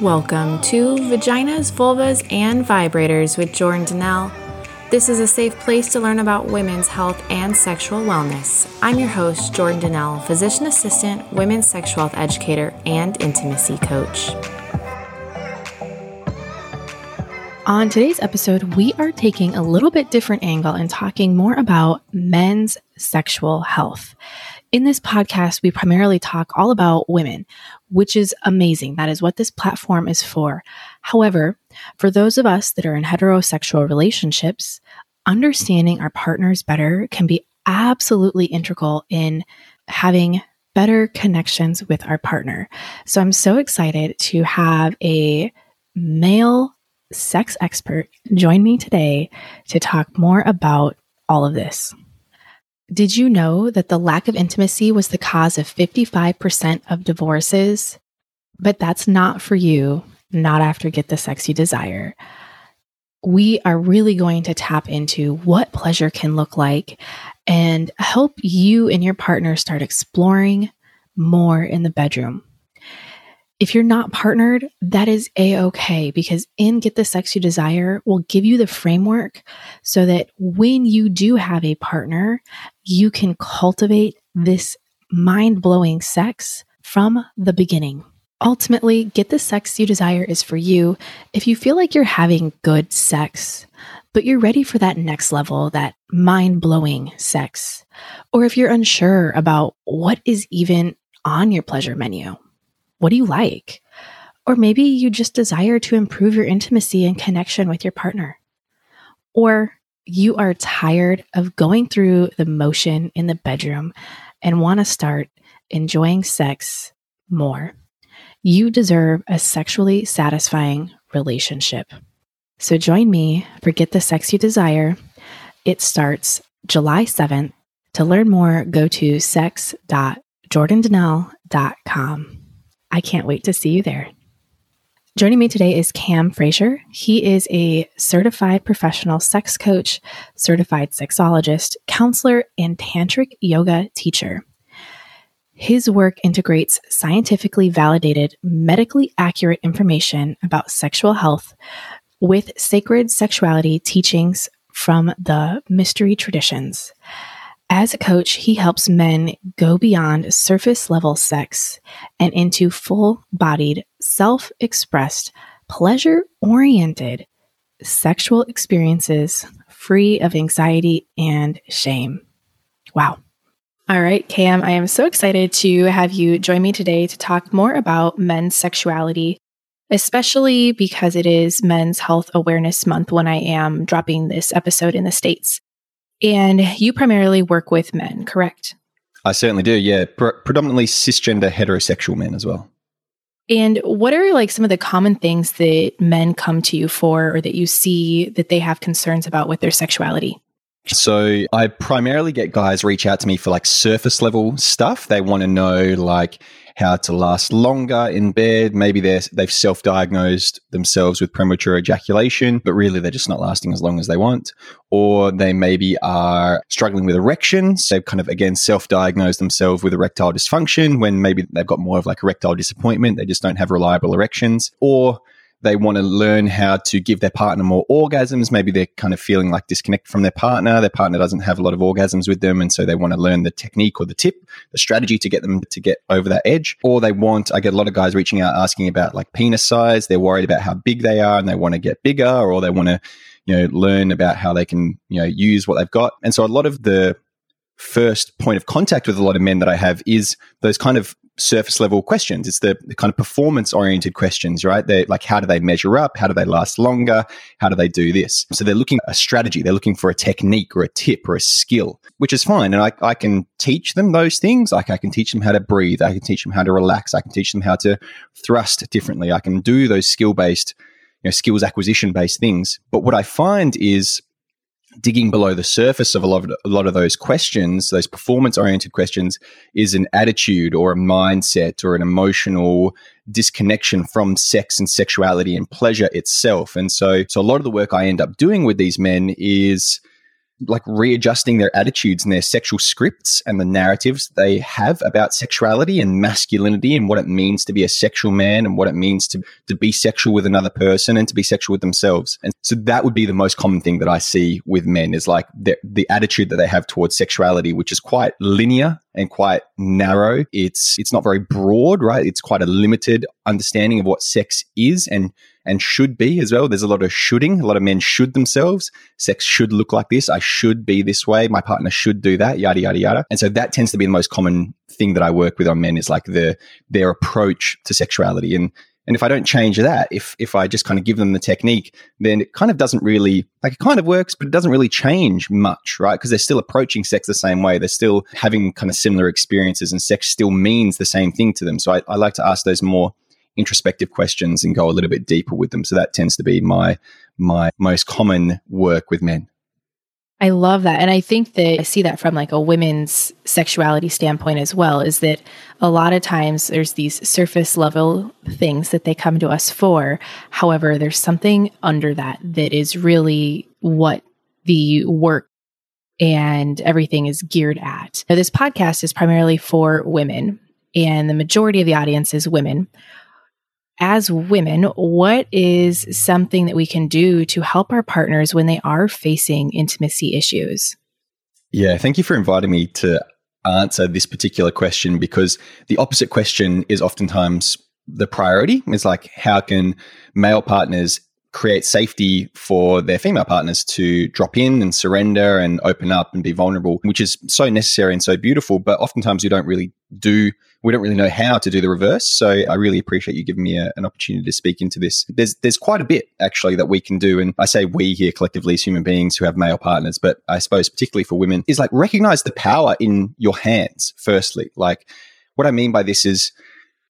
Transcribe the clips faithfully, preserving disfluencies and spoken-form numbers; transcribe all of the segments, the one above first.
Welcome to Vaginas, Vulvas, and Vibrators with Jordan Denelle. This is a safe place to learn about women's health and sexual wellness. I'm your host, Jordan Denelle, physician assistant, women's sexual health educator, and intimacy coach. On today's episode, we are taking a little bit different angle and talking more about men's sexual health. In this podcast, we primarily talk all about women, which is amazing. That is what this platform is for. However, for those of us that are in heterosexual relationships, understanding our partners better can be absolutely integral in having better connections with our partner. So I'm so excited to have a male sex expert join me today to talk more about all of this. Did you know that the lack of intimacy was the cause of fifty-five percent of divorces? But that's not for you, not after Get the Sex You Desire. We are really going to tap into what pleasure can look like and help you and your partner start exploring more in the bedroom. If you're not partnered, that is a-okay, because in Get the Sex You Desire, we'll give you the framework so that when you do have a partner, you can cultivate this mind-blowing sex from the beginning. Ultimately, Get the Sex You Desire is for you if you feel like you're having good sex, but you're ready for that next level, that mind-blowing sex, or if you're unsure about what is even on your pleasure menu. What do you like? Or maybe you just desire to improve your intimacy and connection with your partner. Or you are tired of going through the motion in the bedroom and want to start enjoying sex more. You deserve a sexually satisfying relationship. So join me for Get the Sex You Desire. It starts July seventh. To learn more, go to sex dot jordan denelle dot com. I can't wait to see you there. Joining me today is Cam Fraser. He is a certified professional sex coach, certified sexologist, counselor, and tantric yoga teacher. His work integrates scientifically validated, medically accurate information about sexual health with sacred sexuality teachings from the mystery traditions. As a coach, he helps men go beyond surface-level sex and into full-bodied, self-expressed, pleasure-oriented sexual experiences free of anxiety and shame. Wow. All right, Cam, I am so excited to have you join me today to talk more about men's sexuality, especially because it is Men's Health Awareness Month when I am dropping this episode in the States. And you primarily work with men, correct? I certainly do, yeah. Pre- predominantly cisgender heterosexual men as well. And what are like some of the common things that men come to you for or that you see that they have concerns about with their sexuality? So I primarily get guys reach out to me for like surface level stuff. They want to know like how to last longer in bed. Maybe they're, they've self-diagnosed themselves with premature ejaculation, but really they're just not lasting as long as they want. Or they maybe are struggling with erections. They've kind of, again, self-diagnosed themselves with erectile dysfunction when maybe they've got more of like erectile disappointment. They just don't have reliable erections. Or they want to learn how to give their partner more orgasms. Maybe they're kind of feeling like disconnect from their partner. Their partner doesn't have a lot of orgasms with them. And so they want to learn the technique or the tip, the strategy to get them to get over that edge. Or they want, I get a lot of guys reaching out asking about like penis size. They're worried about how big they are and they want to get bigger, or they want to, you know, learn about how they can, you know, use what they've got. And so a lot of the first point of contact with a lot of men that I have is those kind of surface level questions. It's the, the kind of performance oriented questions, right? They're like, how do they measure up? How do they last longer? How do they do this? So they're looking at a strategy. They're looking for a technique or a tip or a skill, which is fine. And I, I can teach them those things. Like I can teach them how to breathe. I can teach them how to relax. I can teach them how to thrust differently. I can do those skill-based, you know, skills acquisition-based things. But what I find is digging below the surface of a lot of, a lot of those questions, those performance-oriented questions, is an attitude or a mindset or an emotional disconnection from sex and sexuality and pleasure itself. And so, so a lot of the work I end up doing with these men is like readjusting their attitudes and their sexual scripts and the narratives they have about sexuality and masculinity and what it means to be a sexual man and what it means to, to be sexual with another person and to be sexual with themselves. And so that would be the most common thing that I see with men is like the, the attitude that they have towards sexuality, which is quite linear and quite narrow. It's it's not very broad, right? It's quite a limited understanding of what sex is and and should be as well. There's a lot of shoulding. A lot of men should themselves. Sex should look like this. I should be this way. My partner should do that, yada, yada, yada. And so that tends to be the most common thing that I work with on men is like the their approach to sexuality. And and if I don't change that, if if I just kind of give them the technique, then it kind of doesn't really, like it kind of works, but it doesn't really change much, right? Because they're still approaching sex the same way. They're still having kind of similar experiences and sex still means the same thing to them. So I, I like to ask those more introspective questions and go a little bit deeper with them. So that tends to be my my most common work with men. I love that. And I think that I see that from like a women's sexuality standpoint as well, is that a lot of times there's these surface level things that they come to us for. However, there's something under that that is really what the work and everything is geared at. Now, this podcast is primarily for women, and the majority of the audience is women. As women, what is something that we can do to help our partners when they are facing intimacy issues? Yeah, thank you for inviting me to answer this particular question, because the opposite question is oftentimes the priority. It's like, how can male partners create safety for their female partners to drop in and surrender and open up and be vulnerable, which is so necessary and so beautiful, but oftentimes you don't really do we don't really know how to do the reverse. So I really appreciate you giving me a, an opportunity to speak into this. There's there's quite a bit actually that we can do. And I say we here collectively as human beings who have male partners, but I suppose particularly for women is like recognize the power in your hands firstly. Like what I mean by this is,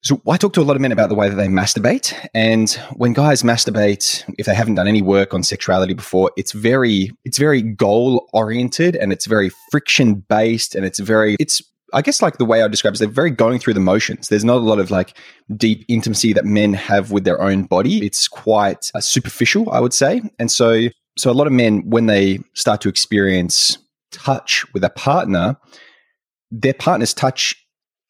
so I talk to a lot of men about the way that they masturbate. And when guys masturbate, if they haven't done any work on sexuality before, it's very, it's very goal oriented and it's very friction based and it's very, it's, I guess like the way I describe it is they're very going through the motions. There's not a lot of like deep intimacy that men have with their own body. It's quite uh, superficial, I would say. And so, so a lot of men, when they start to experience touch with a partner, their partner's touch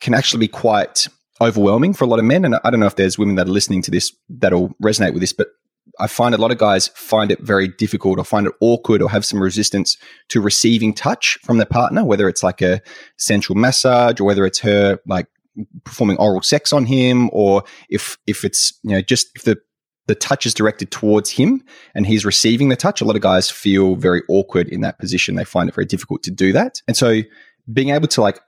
can actually be quite overwhelming for a lot of men. And I don't know if there's women that are listening to this that'll resonate with this, but I find a lot of guys find it very difficult or find it awkward or have some resistance to receiving touch from their partner, whether it's like a sensual massage or whether it's her like performing oral sex on him, or if if it's, you know, just if the, the touch is directed towards him and he's receiving the touch, a lot of guys feel very awkward in that position. They find it very difficult to do that. And so being able to like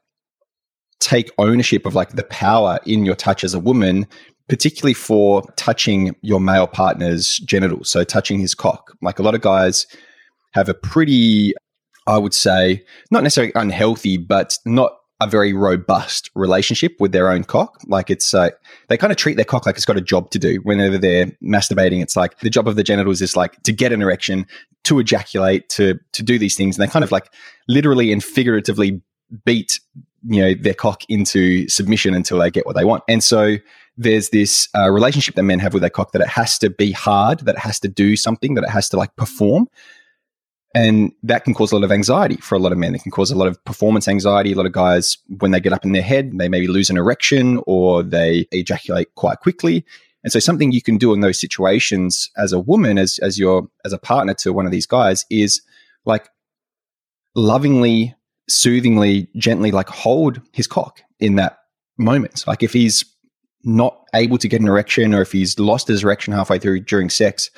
take ownership of like the power in your touch as a woman, particularly for touching your male partner's genitals, so touching his cock. Like a lot of guys have a pretty, I would say, not necessarily unhealthy, but not a very robust relationship with their own cock. Like it's uh, they kind of treat their cock like it's got a job to do. Whenever they're masturbating, it's like the job of the genitals is like to get an erection, to ejaculate, to to do these things. And they kind of like literally and figuratively beat, you know, their cock into submission until they get what they want. And so there's this uh, relationship that men have with their cock that it has to be hard, that it has to do something, that it has to like perform. And that can cause a lot of anxiety for a lot of men. It can cause a lot of performance anxiety. A lot of guys, when they get up in their head, they maybe lose an erection or they ejaculate quite quickly. And so something you can do in those situations as a woman, as as your as a partner to one of these guys, is like lovingly, soothingly, gently like hold his cock in that moment. Like if he's not able to get an erection or if he's lost his erection halfway through during sex,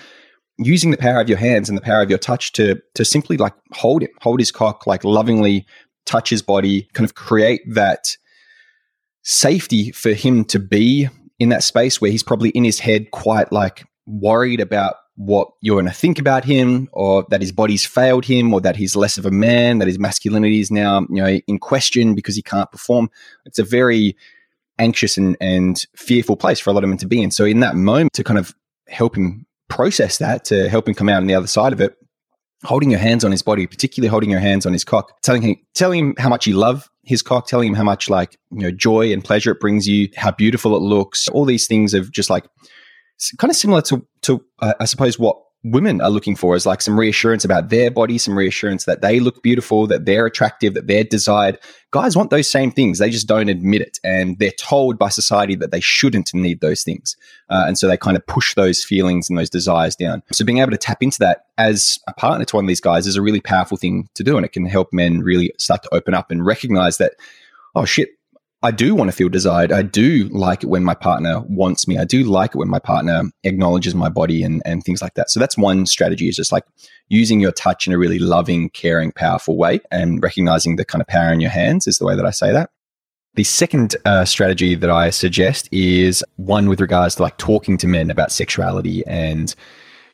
using the power of your hands and the power of your touch to to simply like hold him, hold his cock, like lovingly touch his body, kind of create that safety for him to be in that space where he's probably in his head quite like worried about what you're going to think about him, or that his body's failed him, or that he's less of a man, that his masculinity is now, you know, in question because he can't perform. It's a very anxious and, and fearful place for a lot of men to be in. So in that moment, to kind of help him process that, to help him come out on the other side of it, holding your hands on his body, particularly holding your hands on his cock, telling him, telling him how much you love his cock, telling him how much like, you know, joy and pleasure it brings you, how beautiful it looks, all these things of just like, kind of similar to, to uh, I suppose, what women are looking for is like some reassurance about their body, some reassurance that they look beautiful, that they're attractive, that they're desired. Guys want those same things. They just don't admit it. And they're told by society that they shouldn't need those things. Uh, and so they kind of push those feelings and those desires down. So being able to tap into that as a partner to one of these guys is a really powerful thing to do. And it can help men really start to open up and recognize that, oh shit, I do want to feel desired. I do like it when my partner wants me. I do like it when my partner acknowledges my body and, and things like that. So that's one strategy, is just like using your touch in a really loving, caring, powerful way, and recognizing the kind of power in your hands is the way that I say that. The second uh, strategy that I suggest is one with regards to like talking to men about sexuality and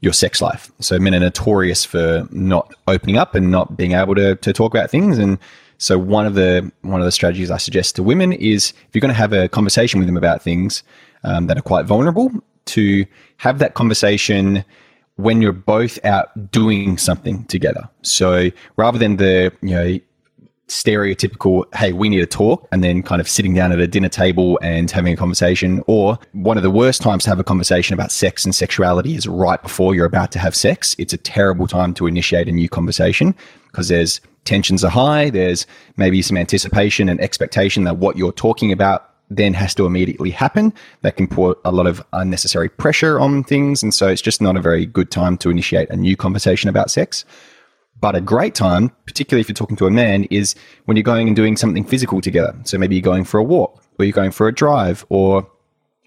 your sex life. So men are notorious for not opening up and not being able to, to talk about things. And so one of the one of the strategies I suggest to women is, if you're going to have a conversation with them about things um, that are quite vulnerable, to have that conversation when you're both out doing something together. So rather than the, you know, stereotypical, hey, we need to talk, and then kind of sitting down at a dinner table and having a conversation, or one of the worst times to have a conversation about sex and sexuality is right before you're about to have sex. It's a terrible time to initiate a new conversation because there's tensions are high. There's maybe some anticipation and expectation that what you're talking about then has to immediately happen. That can put a lot of unnecessary pressure on things. And so it's just not a very good time to initiate a new conversation about sex. But a great time, particularly if you're talking to a man, is when you're going and doing something physical together. So maybe you're going for a walk, or you're going for a drive, or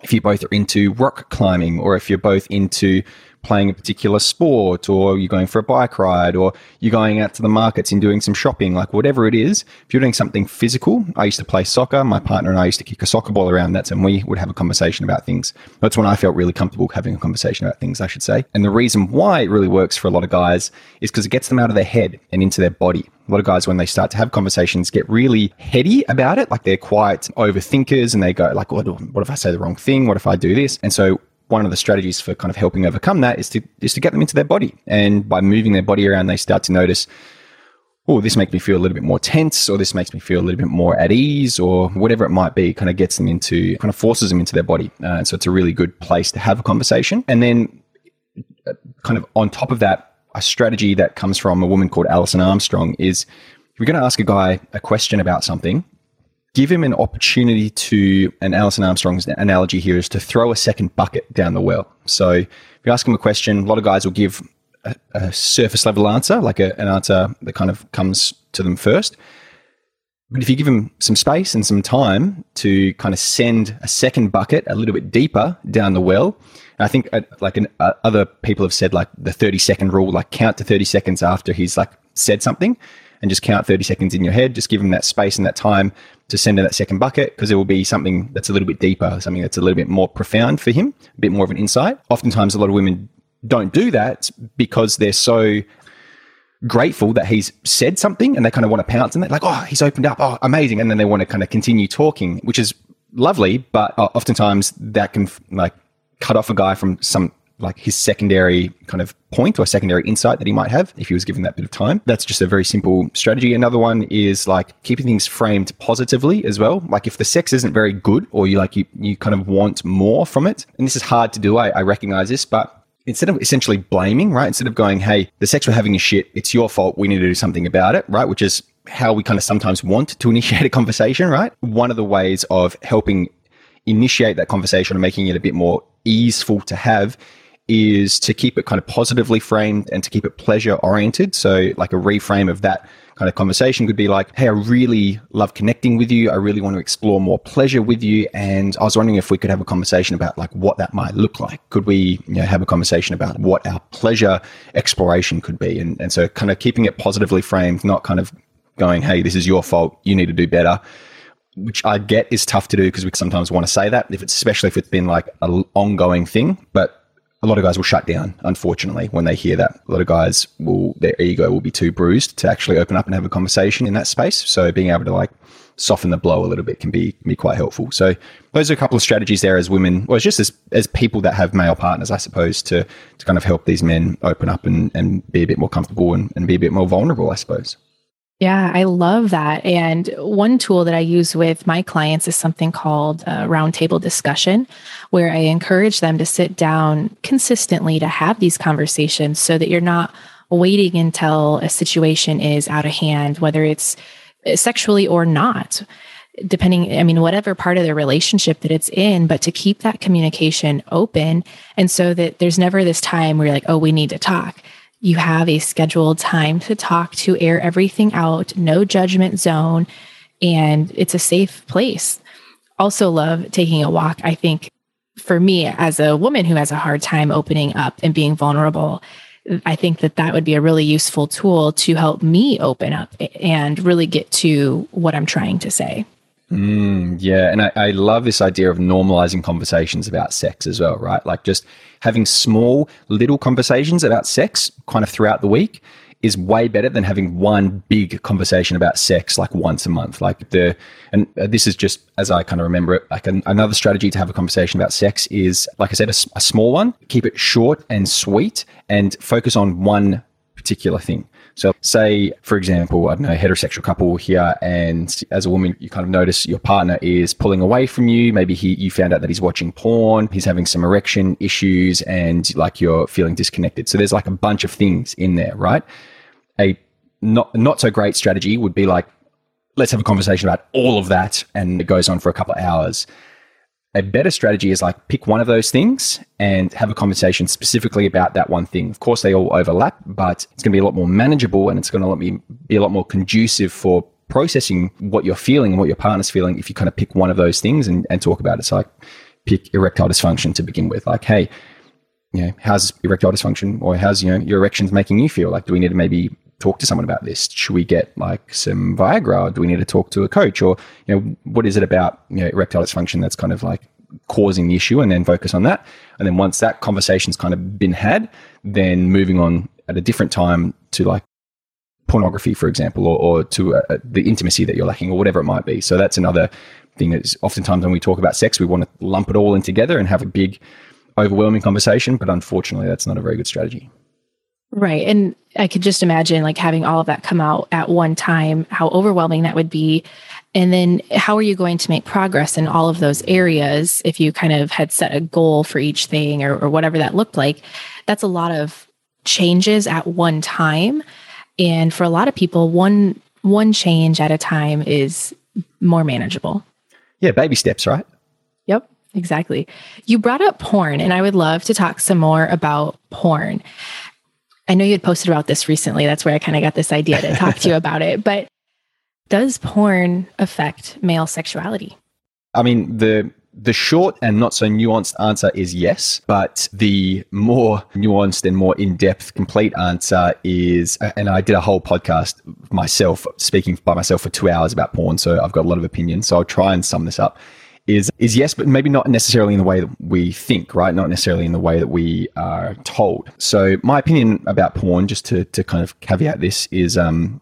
if you both are into rock climbing, or if you're both into playing a particular sport, or you're going for a bike ride, or you're going out to the markets and doing some shopping, like whatever it is, if you're doing something physical. I used to play soccer. My partner and I used to kick a soccer ball around. That's and we would have a conversation about things. That's when I felt really comfortable having a conversation about things, I should say. And the reason why it really works for a lot of guys is because it gets them out of their head and into their body. A lot of guys, when they start to have conversations, get really heady about it. Like they're quite overthinkers, and they go like, what, what if I say the wrong thing? What if I do this? And so one of the strategies for kind of helping overcome that is to is to get them into their body. And by moving their body around, they start to notice, oh, this makes me feel a little bit more tense, or this makes me feel a little bit more at ease, or whatever it might be. Kind of gets them into, kind of forces them into their body. Uh, and so it's a really good place to have a conversation. And then kind of on top of that, a strategy that comes from a woman called Alison Armstrong is, if you're going to ask a guy a question about something, give him an opportunity to, and Alison Armstrong's analogy here is to throw a second bucket down the well. So if you ask him a question, a lot of guys will give a, a surface level answer, like a, an answer that kind of comes to them first. But if you give him some space and some time to kind of send a second bucket a little bit deeper down the well, and I think uh, like an, uh, other people have said, like the thirty second rule, like count to thirty seconds after he's like said something. And just count thirty seconds in your head. Just give them that space and that time to send in that second bucket, because it will be something that's a little bit deeper, something that's a little bit more profound for him, a bit more of an insight. Oftentimes, a lot of women don't do that because they're so grateful that he's said something, and they kind of want to pounce, and they're like, oh, he's opened up. Oh, amazing. And then they want to kind of continue talking, which is lovely. But uh, oftentimes that can like cut off a guy from some like his secondary kind of point or secondary insight that he might have if he was given that bit of time. That's just a very simple strategy. Another one is like keeping things framed positively as well. Like if the sex isn't very good, or you like you, you kind of want more from it, and this is hard to do, I, I recognize this, but instead of essentially blaming, right? Instead of going, hey, the sex we're having is shit, it's your fault, we need to do something about it, right? Which is how we kind of sometimes want to initiate a conversation, right? One of the ways of helping initiate that conversation and making it a bit more easeful to have is to keep it kind of positively framed and to keep it pleasure oriented. So like a reframe of that kind of conversation could be like, hey, I really love connecting with you. I really want to explore more pleasure with you. And I was wondering if we could have a conversation about like what that might look like. Could we, you know, have a conversation about what our pleasure exploration could be? And, and so kind of keeping it positively framed, not kind of going, hey, this is your fault, you need to do better. Which I get is tough to do because we sometimes want to say that, if it's, especially if it's been like an ongoing thing. But a lot of guys will shut down, unfortunately, when they hear that. A lot of guys will, their ego will be too bruised to actually open up and have a conversation in that space. So being able to like soften the blow a little bit can be, can be quite helpful. So those are a couple of strategies there as women, or just as, as people that have male partners, I suppose, to, to kind of help these men open up and, and be a bit more comfortable and, and be a bit more vulnerable, I suppose. Yeah, I love that. And one tool that I use with my clients is something called a roundtable discussion, where I encourage them to sit down consistently to have these conversations so that you're not waiting until a situation is out of hand, whether it's sexually or not, depending, I mean, whatever part of the relationship that it's in, but to keep that communication open. And so that there's never this time where you're like, oh, we need to talk. You have a scheduled time to talk, to air everything out, no judgment zone, and it's a safe place. Also love taking a walk. I think for me, as a woman who has a hard time opening up and being vulnerable, I think that that would be a really useful tool to help me open up and really get to what I'm trying to say. Mm, yeah. And I, I love this idea of normalizing conversations about sex as well, right? Like just having small little conversations about sex kind of throughout the week is way better than having one big conversation about sex like once a month. Like the, and this is just as I kind of remember it, like an, another strategy to have a conversation about sex is, like I said, a, a small one, keep it short and sweet and focus on one particular thing. So say, for example, I don't know, a heterosexual couple here, and as a woman, you kind of notice your partner is pulling away from you. Maybe he, you found out that he's watching porn, he's having some erection issues, and like you're feeling disconnected. So there's like a bunch of things in there, right? A not not so great strategy would be like, let's have a conversation about all of that, and it goes on for a couple of hours. A better strategy is like pick one of those things and have a conversation specifically about that one thing. Of course, they all overlap, but it's going to be a lot more manageable, and it's going to be a lot more conducive for processing what you're feeling and what your partner's feeling if you kind of pick one of those things and, and talk about it. So like pick erectile dysfunction to begin with. Like, hey, you know, how's erectile dysfunction, or how's, you know, your erections making you feel? Like, do we need to maybe talk to someone about this? Should we get like some Viagra, or do we need to talk to a coach? Or, you know, what is it about, you know, erectile dysfunction that's kind of like causing the issue, and then focus on that. And then once that conversation's kind of been had, then moving on at a different time to like pornography, for example, or, or to uh, the intimacy that you're lacking, or whatever it might be. So that's another thing, that's oftentimes when we talk about sex, we want to lump it all in together and have a big overwhelming conversation. But unfortunately, that's not a very good strategy. Right. And I could just imagine like having all of that come out at one time, how overwhelming that would be. And then how are you going to make progress in all of those areas if you kind of had set a goal for each thing, or, or whatever that looked like? That's a lot of changes at one time. And for a lot of people, one one change at a time is more manageable. Yeah, baby steps, right? Yep. Exactly. You brought up porn, and I would love to talk some more about porn. I know you had posted about this recently. That's where I kind of got this idea to talk to you about it. But does porn affect male sexuality? I mean, the the short and not so nuanced answer is yes, but the more nuanced and more in-depth complete answer is, and I did a whole podcast myself, speaking by myself for two hours about porn, so I've got a lot of opinions. So I'll try and sum this up. Is is yes, but maybe not necessarily in the way that we think, right? Not necessarily in the way that we are told. So my opinion about porn, just to to kind of caveat this, is um,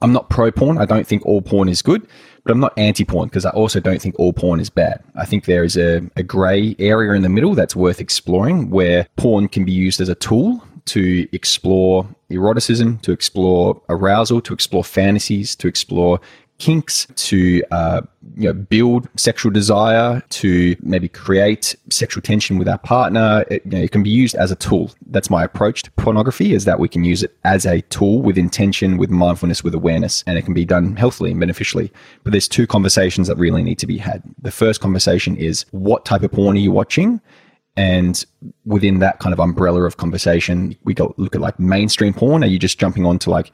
I'm not pro porn. I don't think all porn is good, but I'm not anti porn because I also don't think all porn is bad. I think there is a, a gray area in the middle that's worth exploring, where porn can be used as a tool to explore eroticism, to explore arousal, to explore fantasies, to explore kinks, to uh, you know, build sexual desire, to maybe create sexual tension with our partner. It, you know, it can be used as a tool. That's my approach to pornography, is that we can use it as a tool with intention, with mindfulness, with awareness, and it can be done healthily and beneficially. But there's two conversations that really need to be had. The first conversation is, what type of porn are you watching? And within that kind of umbrella of conversation, we go look at like mainstream porn. Are you just jumping onto like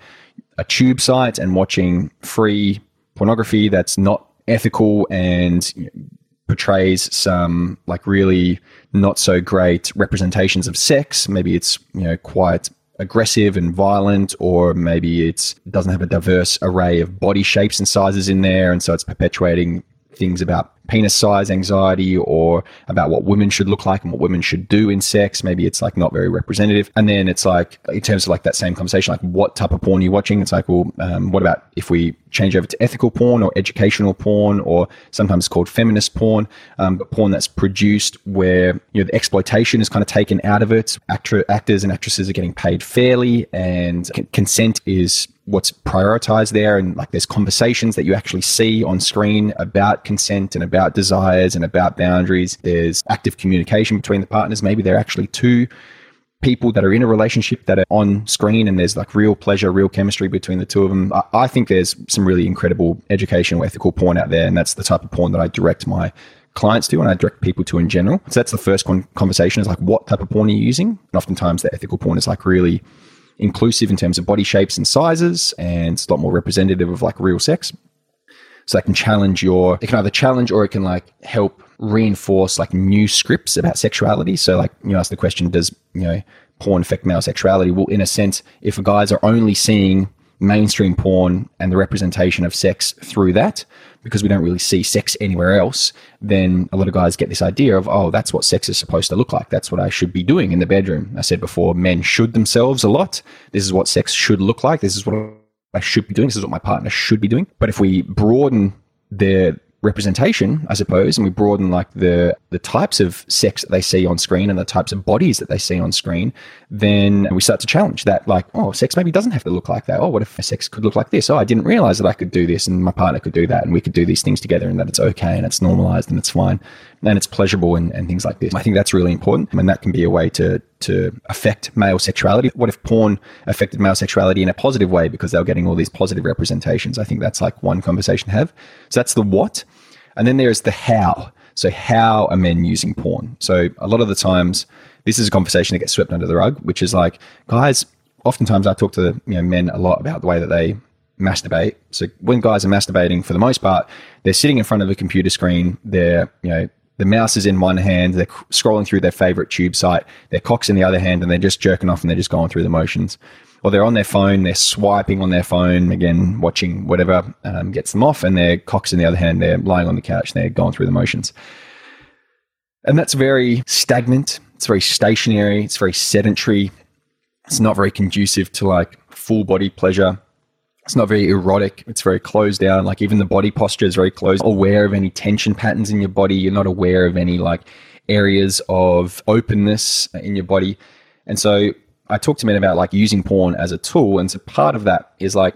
a tube site and watching free pornography that's not ethical and, you know, portrays some like really not so great representations of sex? Maybe it's, you know, quite aggressive and violent, or maybe it doesn't have a diverse array of body shapes and sizes in there, and so it's perpetuating things about penis size anxiety or about what women should look like and what women should do in sex. Maybe it's like not very representative. And then it's like, in terms of like that same conversation, like what type of porn are you watching? It's like, well, um, what about if we change over to ethical porn or educational porn, or sometimes called feminist porn, um, but porn that's produced where, you know, the exploitation is kind of taken out of it. Actor, actors and actresses are getting paid fairly, and c- consent is what's prioritized there. And like there's conversations that you actually see on screen about consent and about desires and about boundaries. There's active communication between the partners. Maybe they're actually two people that are in a relationship that are on screen, and there's like real pleasure, real chemistry between the two of them. I, I think there's some really incredible educational ethical porn out there, and that's the type of porn that I direct my clients to and I direct people to in general. So that's the first con- conversation is like, what type of porn are you using? And oftentimes the ethical porn is like really inclusive in terms of body shapes and sizes, and it's a lot more representative of like real sex. So that can challenge your, it can either challenge or it can like help reinforce like new scripts about sexuality. So like, you know, ask the question, does, you know, porn affect male sexuality? Well, in a sense, if guys are only seeing mainstream porn and the representation of sex through that, because we don't really see sex anywhere else, then a lot of guys get this idea of, oh, that's what sex is supposed to look like. That's what I should be doing in the bedroom. I said before, men should themselves a lot. This is what sex should look like. This is what I should be doing. This is what my partner should be doing. But if we broaden their representation, I suppose, and we broaden like the the types of sex that they see on screen and the types of bodies that they see on screen, then we start to challenge that, like, oh, sex maybe doesn't have to look like that. Oh, what if sex could look like this? Oh, I didn't realize that I could do this and my partner could do that, and we could do these things together, and that it's okay and it's normalized and it's fine and it's pleasurable, and, and things like this. I think that's really important, and that can be a way to to affect male sexuality. What if porn affected male sexuality in a positive way because they were getting all these positive representations? I think that's like one conversation to have. So that's the what. And then there is the how. So how are men using porn? So a lot of the times, this is a conversation that gets swept under the rug, which is like, guys, oftentimes I talk to the, you know, men a lot about the way that they masturbate. So when guys are masturbating, for the most part, they're sitting in front of a computer screen. They're, you know, the mouse is in one hand, they're scrolling through their favorite tube site, their cock's in the other hand, and they're just jerking off and they're just going through the motions. Or they're on their phone, they're swiping on their phone, again, watching whatever um, gets them off, and their cock's in the other hand, they're lying on the couch and they're going through the motions. And that's very stagnant, it's very stationary, it's very sedentary, it's not very conducive to like full body pleasure. It's not very erotic. It's very closed down. Like even the body posture is very closed. You're not aware of any tension patterns in your body. You're not aware of any like areas of openness in your body. And so I talk to men about like using porn as a tool. And so part of that is like,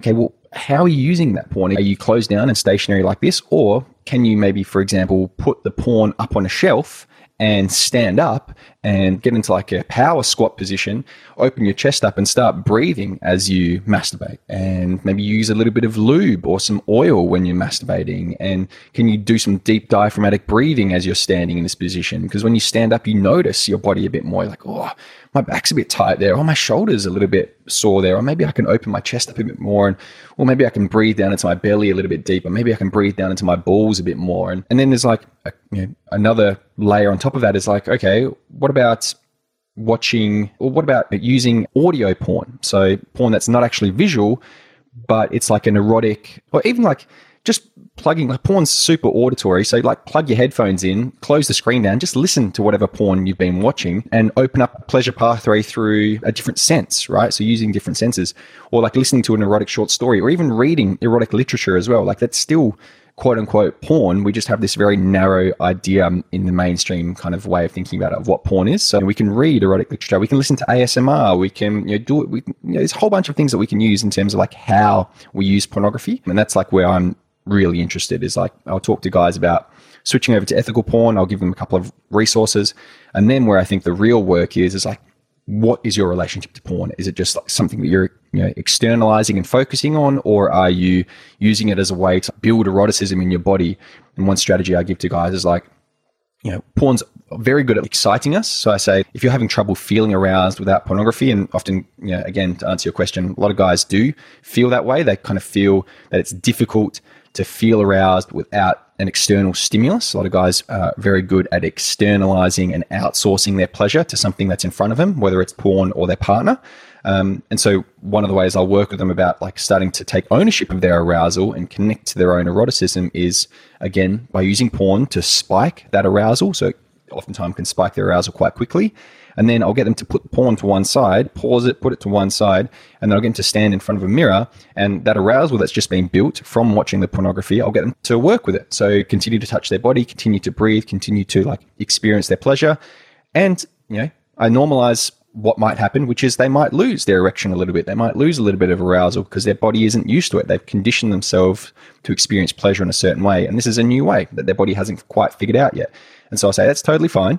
okay, well, how are you using that porn? Are you closed down and stationary like this? Or can you maybe, for example, put the porn up on a shelf and stand up and get into like a power squat position, open your chest up and start breathing as you masturbate, and maybe use a little bit of lube or some oil when you're masturbating, and can you do some deep diaphragmatic breathing as you're standing in this position? Because when you stand up, you notice your body a bit more. You're like, oh, my back's a bit tight there, or my shoulder's a little bit sore there, or maybe I can open my chest up a bit more, and or maybe I can breathe down into my belly a little bit deeper, maybe I can breathe down into my balls a bit more. And, and then there's like a, you know, another layer on top of that is like, okay, what about watching, or what about using audio porn? So porn that's not actually visual, but it's like an erotic, or even like just plugging, like porn's super auditory. So like plug your headphones in, close the screen down, just listen to whatever porn you've been watching and open up a pleasure pathway through a different sense, right? So using different senses, or like listening to an erotic short story, or even reading erotic literature as well. Like that's still quote unquote porn. We just have this very narrow idea in the mainstream kind of way of thinking about it, of what porn is. So we can read erotic literature, we can listen to A S M R, we can, you know, do it. We, you know, there's a whole bunch of things that we can use in terms of like how we use pornography. And that's like where I'm really interested, is like, I'll talk to guys about switching over to ethical porn. I'll give them a couple of resources. And then where I think the real work is, is like, what is your relationship to porn? Is it just like something that you're, you know, externalizing and focusing on, or are you using it as a way to build eroticism in your body? And one strategy I give to guys is like, you know, porn's very good at exciting us. So I say, if you're having trouble feeling aroused without pornography, and often, you know, again, to answer your question, a lot of guys do feel that way. They kind of feel that it's difficult to feel aroused without an external stimulus. A lot of guys are very good at externalizing and outsourcing their pleasure to something that's in front of them, whether it's porn or their partner. Um, and so one of the ways I'll work with them about like starting to take ownership of their arousal and connect to their own eroticism is, again, by using porn to spike that arousal. So it oftentimes can spike their arousal quite quickly. And then I'll get them to put porn to one side, pause it, put it to one side, and then I'll get them to stand in front of a mirror. And that arousal that's just been built from watching the pornography, I'll get them to work with it. So continue to touch their body, continue to breathe, continue to like experience their pleasure. And, you know, I normalize what might happen, which is they might lose their erection a little bit. They might lose a little bit of arousal because their body isn't used to it. They've conditioned themselves to experience pleasure in a certain way. And this is a new way that their body hasn't quite figured out yet. And so I say, that's totally fine.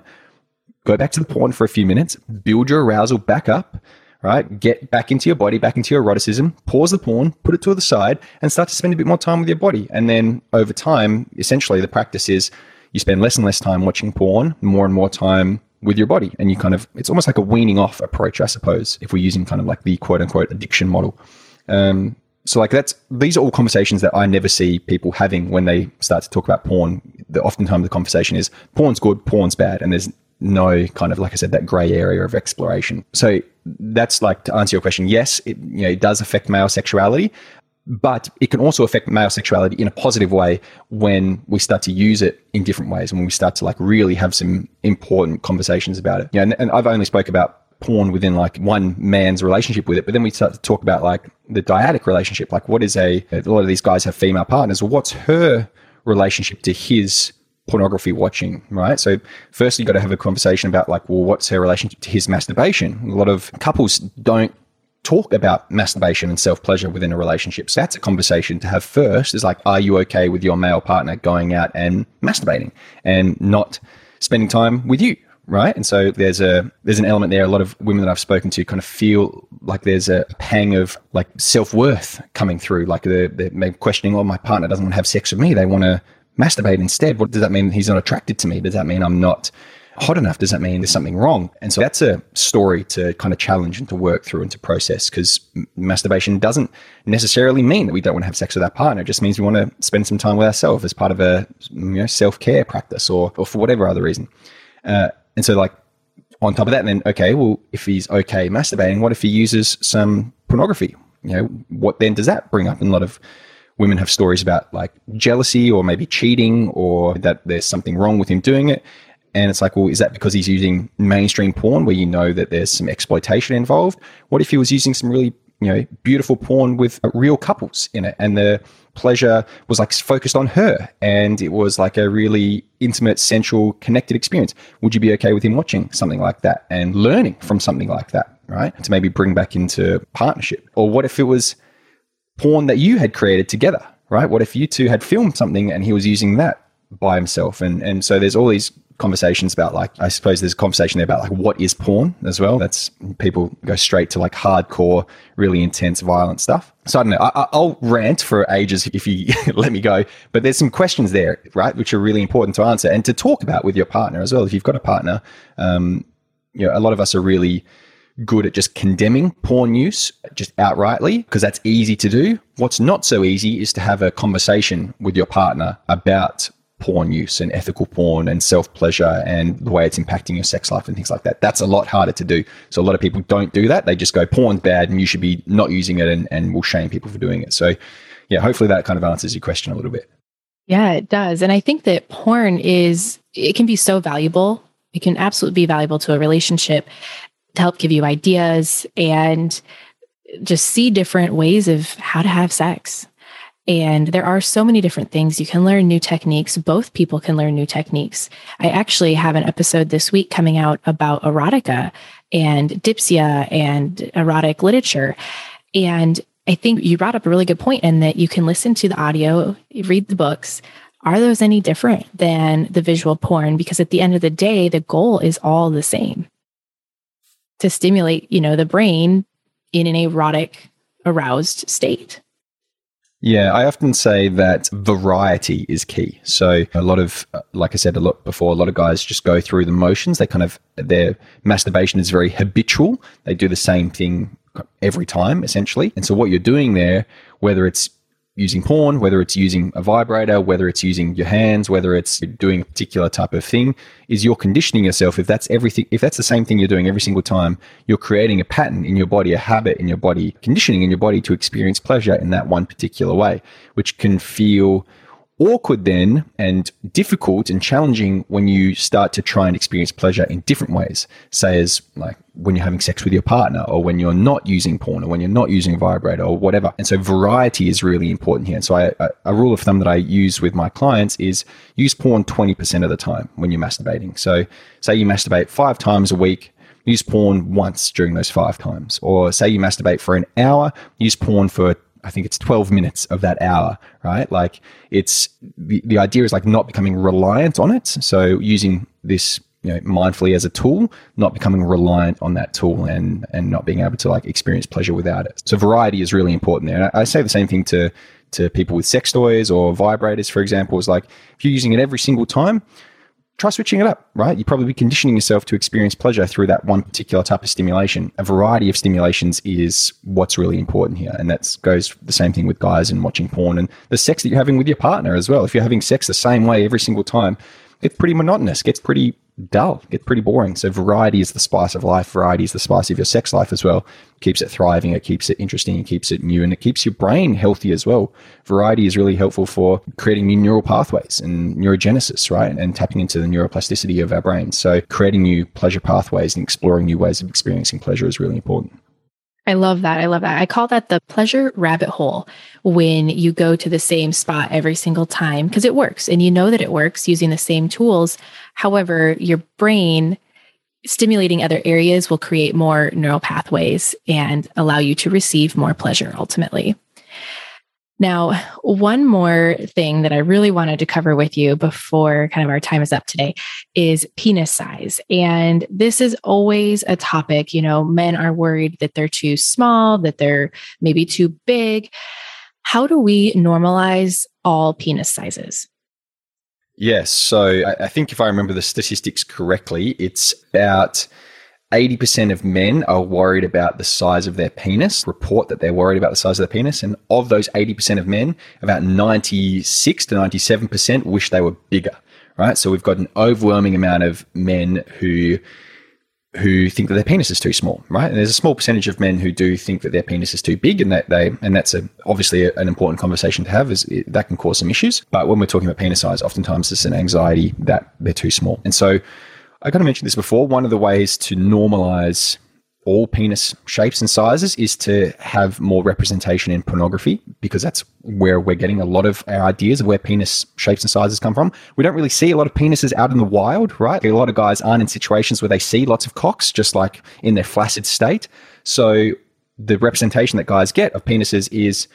Go back to the porn for a few minutes, build your arousal back up, right? Get back into your body, back into your eroticism, pause the porn, put it to the side, and start to spend a bit more time with your body. And then over time, essentially the practice is you spend less and less time watching porn, more and more time with your body. And you kind of, it's almost like a weaning off approach, I suppose, if we're using kind of like the quote unquote addiction model. Um, so like that's, these are all conversations that I never see people having when they start to talk about porn. The, oftentimes the conversation is porn's good, porn's bad. And there's no kind of, like I said, that gray area of exploration. So that's like, to answer your question, yes, it, you know, it does affect male sexuality, but it can also affect male sexuality in a positive way when we start to use it in different ways and when we start to like really have some important conversations about it. You know, and, and I've only spoke about porn within like one man's relationship with it, but then we start to talk about like the dyadic relationship. Like what is a, a lot of these guys have female partners. Well, what's her relationship to his pornography watching, right? So first, you got to have a conversation about like, well, what's her relationship to his masturbation? A lot of couples don't talk about masturbation and self-pleasure within a relationship. So that's a conversation to have first, is like, are you okay with your male partner going out and masturbating and not spending time with you, right? And so there's a there's an element there. A lot of women that I've spoken to kind of feel like there's a pang of like self-worth coming through, like they're, they're questioning, oh, my partner doesn't want to have sex with me. They want to masturbate instead. What does that mean? He's not attracted to me. Does that mean I'm not hot enough? Does that mean there's something wrong? And so that's a story to kind of challenge and to work through and to process, because masturbation doesn't necessarily mean that we don't want to have sex with our partner. It just means we want to spend some time with ourselves as part of a, you know, self-care practice or, or for whatever other reason. Uh, and so like on top of that, then, okay, well, if he's okay masturbating, what if he uses some pornography? You know, what then does that bring up? And a lot of women have stories about like jealousy or maybe cheating or that there's something wrong with him doing it. And it's like, well, is that because he's using mainstream porn where you know that there's some exploitation involved? What if he was using some really, you know, beautiful porn with real couples in it and the pleasure was like focused on her and it was like a really intimate, sensual, connected experience? Would you be okay with him watching something like that and learning from something like that, right? To maybe bring back into partnership? Or what if it was porn that you had created together, right? What if you two had filmed something and he was using that by himself? And and so there's all these conversations about like, I suppose there's a conversation there about like, what is porn as well? That's, people go straight to like hardcore, really intense, violent stuff. So I don't know, I, I'll rant for ages if you let me go, but there's some questions there, right? Which are really important to answer and to talk about with your partner as well. If you've got a partner, um, you know, a lot of us are really good at just condemning porn use just outrightly because that's easy to do. What's not so easy is to have a conversation with your partner about porn use and ethical porn and self-pleasure and the way it's impacting your sex life and things like that. That's a lot harder to do. So a lot of people don't do that. They just go, porn's bad and you should be not using it, and, and will shame people for doing it. So yeah, hopefully that kind of answers your question a little bit. Yeah, it does. And I think that porn is, it can be so valuable. It can absolutely be valuable to a relationship, to help give you ideas and just see different ways of how to have sex. And there are so many different things. You can learn new techniques. Both people can learn new techniques. I actually have an episode this week coming out about erotica and dipsia and erotic literature. And I think you brought up a really good point in that you can listen to the audio, read the books. Are those any different than the visual porn? Because at the end of the day, the goal is all the same. To stimulate, you know, the brain in an erotic, aroused state. Yeah, I often say that variety is key. So a lot of, like I said a lot before, a lot of guys just go through the motions. They kind of, their masturbation is very habitual. They do the same thing every time, essentially. And so what you're doing there, whether it's using porn, whether it's using a vibrator, whether it's using your hands, whether it's doing a particular type of thing, is you're conditioning yourself. If that's everything, if that's the same thing you're doing every single time, you're creating a pattern in your body, a habit in your body, conditioning in your body to experience pleasure in that one particular way, which can feel awkward then and difficult and challenging when you start to try and experience pleasure in different ways, say as like when you're having sex with your partner, or when you're not using porn, or when you're not using a vibrator, or whatever. And so variety is really important here. And so I, I, a rule of thumb that I use with my clients is use porn twenty percent of the time when you're masturbating. So say you masturbate five times a week, use porn once during those five times. Or say you masturbate for an hour, use porn for I think it's twelve minutes of that hour, right? Like it's the, the idea is like not becoming reliant on it. So using this, you know, mindfully as a tool, not becoming reliant on that tool and, and not being able to like experience pleasure without it. So variety is really important there. And I, I say the same thing to, to people with sex toys or vibrators, for example, is like if you're using it every single time, try switching it up, right? You're probably conditioning yourself to experience pleasure through that one particular type of stimulation. A variety of stimulations is what's really important here. And that goes the same thing with guys and watching porn and the sex that you're having with your partner as well. If you're having sex the same way every single time, it's pretty monotonous, gets pretty dull, gets pretty boring. So variety is the spice of life. Variety is the spice of your sex life as well. It keeps it thriving. It keeps it interesting. It keeps it new, and it keeps your brain healthy as well. Variety is really helpful for creating new neural pathways and neurogenesis, right? And tapping into the neuroplasticity of our brains. So creating new pleasure pathways and exploring new ways of experiencing pleasure is really important. I love that. I love that. I call that the pleasure rabbit hole, when you go to the same spot every single time, because it works and you know that it works using the same tools. However, your brain stimulating other areas will create more neural pathways and allow you to receive more pleasure ultimately. Now, one more thing that I really wanted to cover with you before kind of our time is up today is penis size. And this is always a topic, you know, men are worried that they're too small, that they're maybe too big. How do we normalize all penis sizes? Yes. So I think if I remember the statistics correctly, it's about eighty percent of men are worried about the size of their penis, report that they're worried about the size of their penis. And of those eighty percent of men, about ninety-six to ninety-seven percent wish they were bigger, right? So we've got an overwhelming amount of men who who think that their penis is too small, right? And there's a small percentage of men who do think that their penis is too big, and that they and that's a, obviously a, an important conversation to have, is it, that can cause some issues. But when we're talking about penis size, oftentimes it's an anxiety that they're too small. And so I kind of mentioned this before. One of the ways to normalize all penis shapes and sizes is to have more representation in pornography, because that's where we're getting a lot of our ideas of where penis shapes and sizes come from. We don't really see a lot of penises out in the wild, right? A lot of guys aren't in situations where they see lots of cocks, just like in their flaccid state. So the representation that guys get of penises is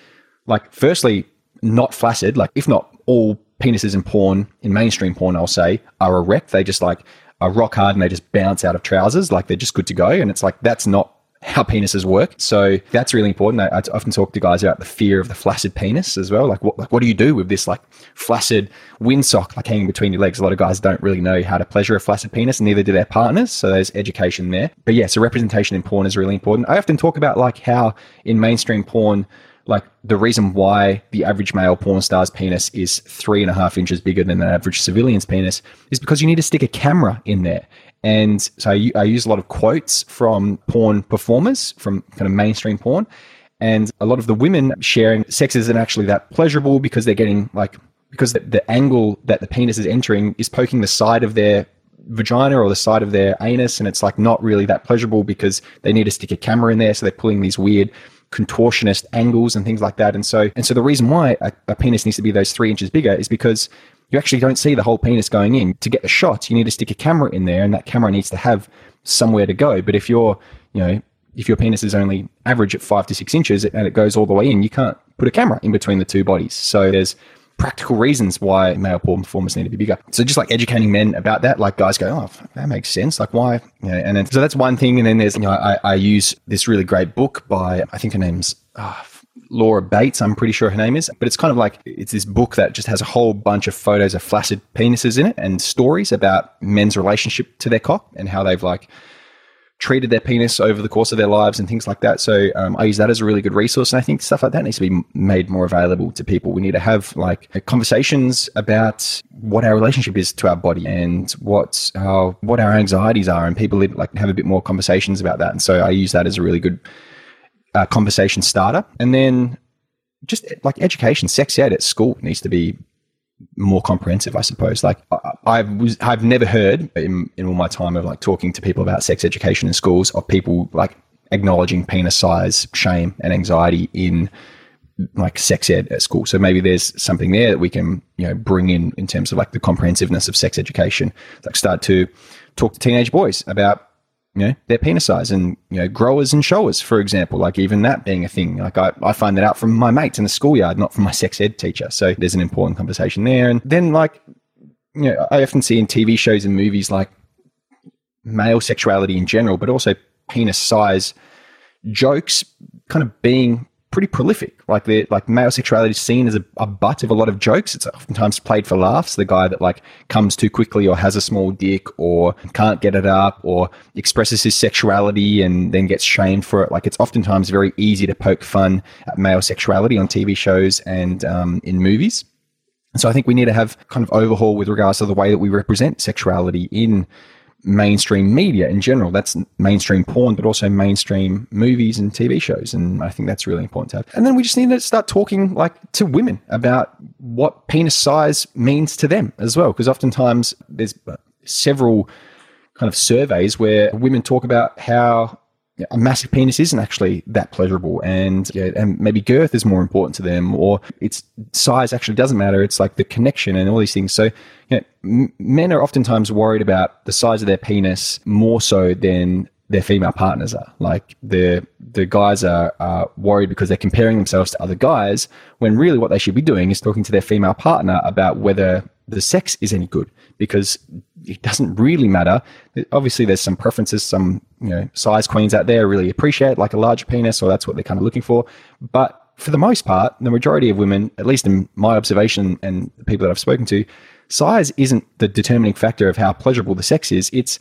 like, firstly, not flaccid. Like if not all penises in porn, in mainstream porn, I'll say, are erect. They just like are rock hard and they just bounce out of trousers like they're just good to go. And it's like, that's not how penises work. So that's really important. I, I often talk to guys about the fear of the flaccid penis as well. Like what, like what do you do with this like flaccid windsock like hanging between your legs? A lot of guys don't really know how to pleasure a flaccid penis, and neither do their partners. So there's education there. But yeah, so representation in porn is really important. I often talk about like how in mainstream porn, like the reason why the average male porn star's penis is three and a half inches bigger than the average civilian's penis is because you need to stick a camera in there. And so I, I use a lot of quotes from porn performers, from kind of mainstream porn. And a lot of the women sharing sex isn't actually that pleasurable because they're getting like, because the, the angle that the penis is entering is poking the side of their vagina or the side of their anus. And it's like not really that pleasurable because they need to stick a camera in there. So they're pulling these weird contortionist angles and things like that. And so and so the reason why a, a penis needs to be those three inches bigger is because you actually don't see the whole penis going in. To get the shot, you need to stick a camera in there, and that camera needs to have somewhere to go. But if you're, you know, if your penis is only average at five to six inches and it goes all the way in, you can't put a camera in between the two bodies. So there's practical reasons why male porn performers need to be bigger. So just like educating men about that, like guys go, oh, that makes sense. Like why? You know, and then, so that's one thing. And then there's, you know, I, I use this really great book by, I think her name's uh, Laura Bates, I'm pretty sure her name is, but it's kind of like, it's this book that just has a whole bunch of photos of flaccid penises in it and stories about men's relationship to their cock and how they've like treated their penis over the course of their lives and things like that. So um, I use that as a really good resource. And I think stuff like that needs to be made more available to people. We need to have like conversations about what our relationship is to our body and what our, what our anxieties are, and people live, like have a bit more conversations about that. And so I use that as a really good uh, conversation starter. And then just like education, sex ed at school needs to be more comprehensive, I suppose. Like I, I was, I've never heard in, in all my time of like talking to people about sex education in schools of people like acknowledging penis size, shame and anxiety in like sex ed at school. So maybe there's something there that we can, you know, bring in, in terms of like the comprehensiveness of sex education. Like start to talk to teenage boys about, you know, their penis size and, you know, growers and showers, for example, like even that being a thing. Like I, I find that out from my mates in the schoolyard, not from my sex ed teacher. So there's an important conversation there. And then like, you know, I often see in T V shows and movies like male sexuality in general, but also penis size jokes kind of being pretty prolific. Like the like male sexuality is seen as a, a butt of a lot of jokes. It's oftentimes played for laughs. The guy that like comes too quickly or has a small dick or can't get it up or expresses his sexuality and then gets shamed for it. Like it's oftentimes very easy to poke fun at male sexuality on T V shows and um, in movies. And so I think we need to have kind of overhaul with regards to the way that we represent sexuality in mainstream media in general. That's mainstream porn, but also mainstream movies and T V shows. And I think that's really important to have. And then we just need to start talking like to women about what penis size means to them as well. Because oftentimes there's several kind of surveys where women talk about how a massive penis isn't actually that pleasurable, and yeah, and maybe girth is more important to them, or its size actually doesn't matter. It's like the connection and all these things. So, you know, m- men are oftentimes worried about the size of their penis more so than their female partners are. Like the the guys are uh, worried because they're comparing themselves to other guys, when really what they should be doing is talking to their female partner about whether the sex is any good, because it doesn't really matter. Obviously there's some preferences, some, you know, size queens out there really appreciate like a larger penis, or that's what they're kind of looking for. But for the most part, the majority of women, at least in my observation and the people that I've spoken to, size isn't the determining factor of how pleasurable the sex is. It's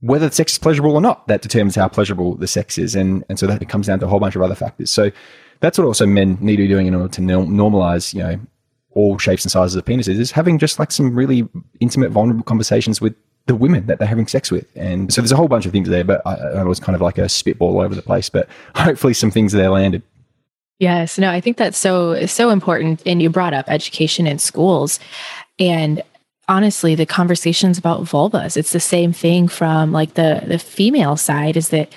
whether the sex is pleasurable or not that determines how pleasurable the sex is. And, and so that comes down to a whole bunch of other factors. So that's what also men need to be doing in order to normalize, you know, all shapes and sizes of penises, is having just like some really intimate, vulnerable conversations with the women that they're having sex with. And so there's a whole bunch of things there, but I, I was kind of like a spitball all over the place, but hopefully some things there landed. Yes, no, I think that's so, so important. And you brought up education in schools, and honestly, the conversations about vulvas, it's the same thing from like the, the female side, is that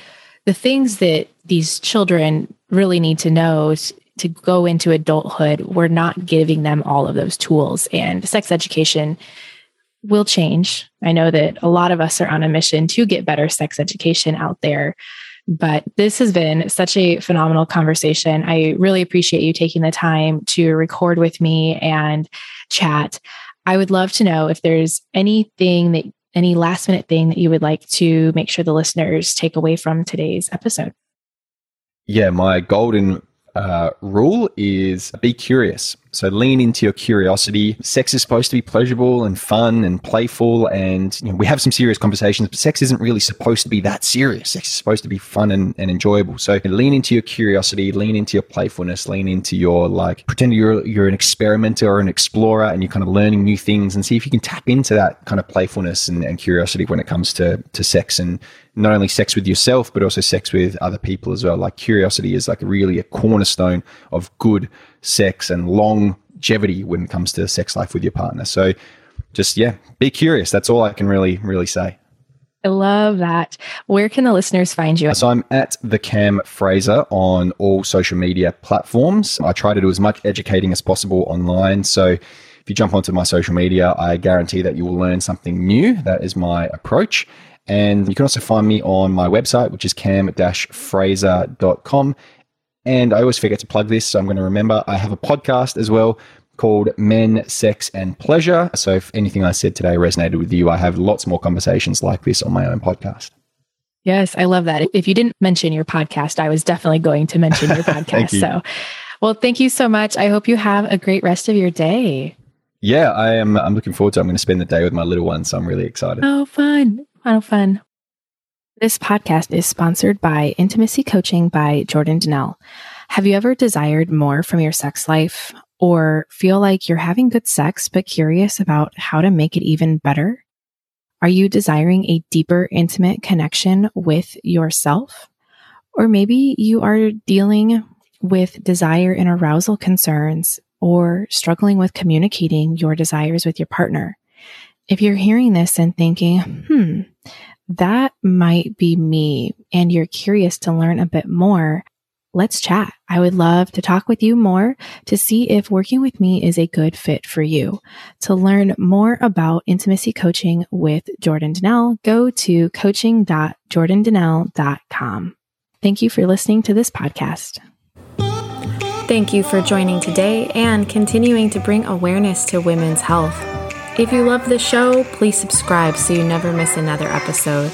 the things that these children really need to know is, to go into adulthood, we're not giving them all of those tools. And sex education will change. I know that a lot of us are on a mission to get better sex education out there, but this has been such a phenomenal conversation. I really appreciate you taking the time to record with me and chat. I would love to know if there's anything that, any last minute thing that you would like to make sure the listeners take away from today's episode. Yeah, my golden Uh, rule is be curious. So lean into your curiosity. Sex is supposed to be pleasurable and fun and playful, and you know, we have some serious conversations, but sex isn't really supposed to be that serious. Sex is supposed to be fun and, and enjoyable. So lean into your curiosity, lean into your playfulness, lean into your like, pretend you're you're an experimenter or an explorer, and you're kind of learning new things, and see if you can tap into that kind of playfulness and, and curiosity when it comes to to sex, and not only sex with yourself, but also sex with other people as well. Like curiosity is like really a cornerstone of good sex and longevity when it comes to sex life with your partner. So just, yeah, be curious. That's all I can really, really say. I love that. Where can the listeners find you? So I'm at the Cam Fraser on all social media platforms. I try to do as much educating as possible online. So if you jump onto my social media, I guarantee that you will learn something new. That is my approach. And you can also find me on my website, which is cam dash fraser dot com. And I always forget to plug this, so I'm going to remember. I have a podcast as well called Men, Sex, and Pleasure. So if anything I said today resonated with you, I have lots more conversations like this on my own podcast. Yes, I love that. If you didn't mention your podcast, I was definitely going to mention your podcast. So, well, thank you so much. I hope you have a great rest of your day. Yeah, I am. I'm looking forward to it. I'm going to spend the day with my little one, so I'm really excited. Oh, fun. How fun. This podcast is sponsored by Intimacy Coaching by Jordan Denelle. Have you ever desired more from your sex life or feel like you're having good sex but curious about how to make it even better? Are you desiring a deeper, intimate connection with yourself? Or maybe you are dealing with desire and arousal concerns or struggling with communicating your desires with your partner. If you're hearing this and thinking, hmm, that might be me, and you're curious to learn a bit more, let's chat. I would love to talk with you more to see if working with me is a good fit for you. To learn more about intimacy coaching with Jordan Denelle, go to coaching dot jordan denelle dot com. Thank you for listening to this podcast. Thank you for joining today and continuing to bring awareness to women's health. If you love the show, please subscribe so you never miss another episode,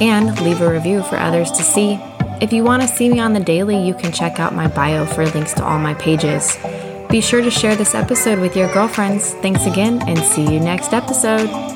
and leave a review for others to see. If you want to see me on the daily, you can check out my bio for links to all my pages. Be sure to share this episode with your girlfriends. Thanks again, and see you next episode.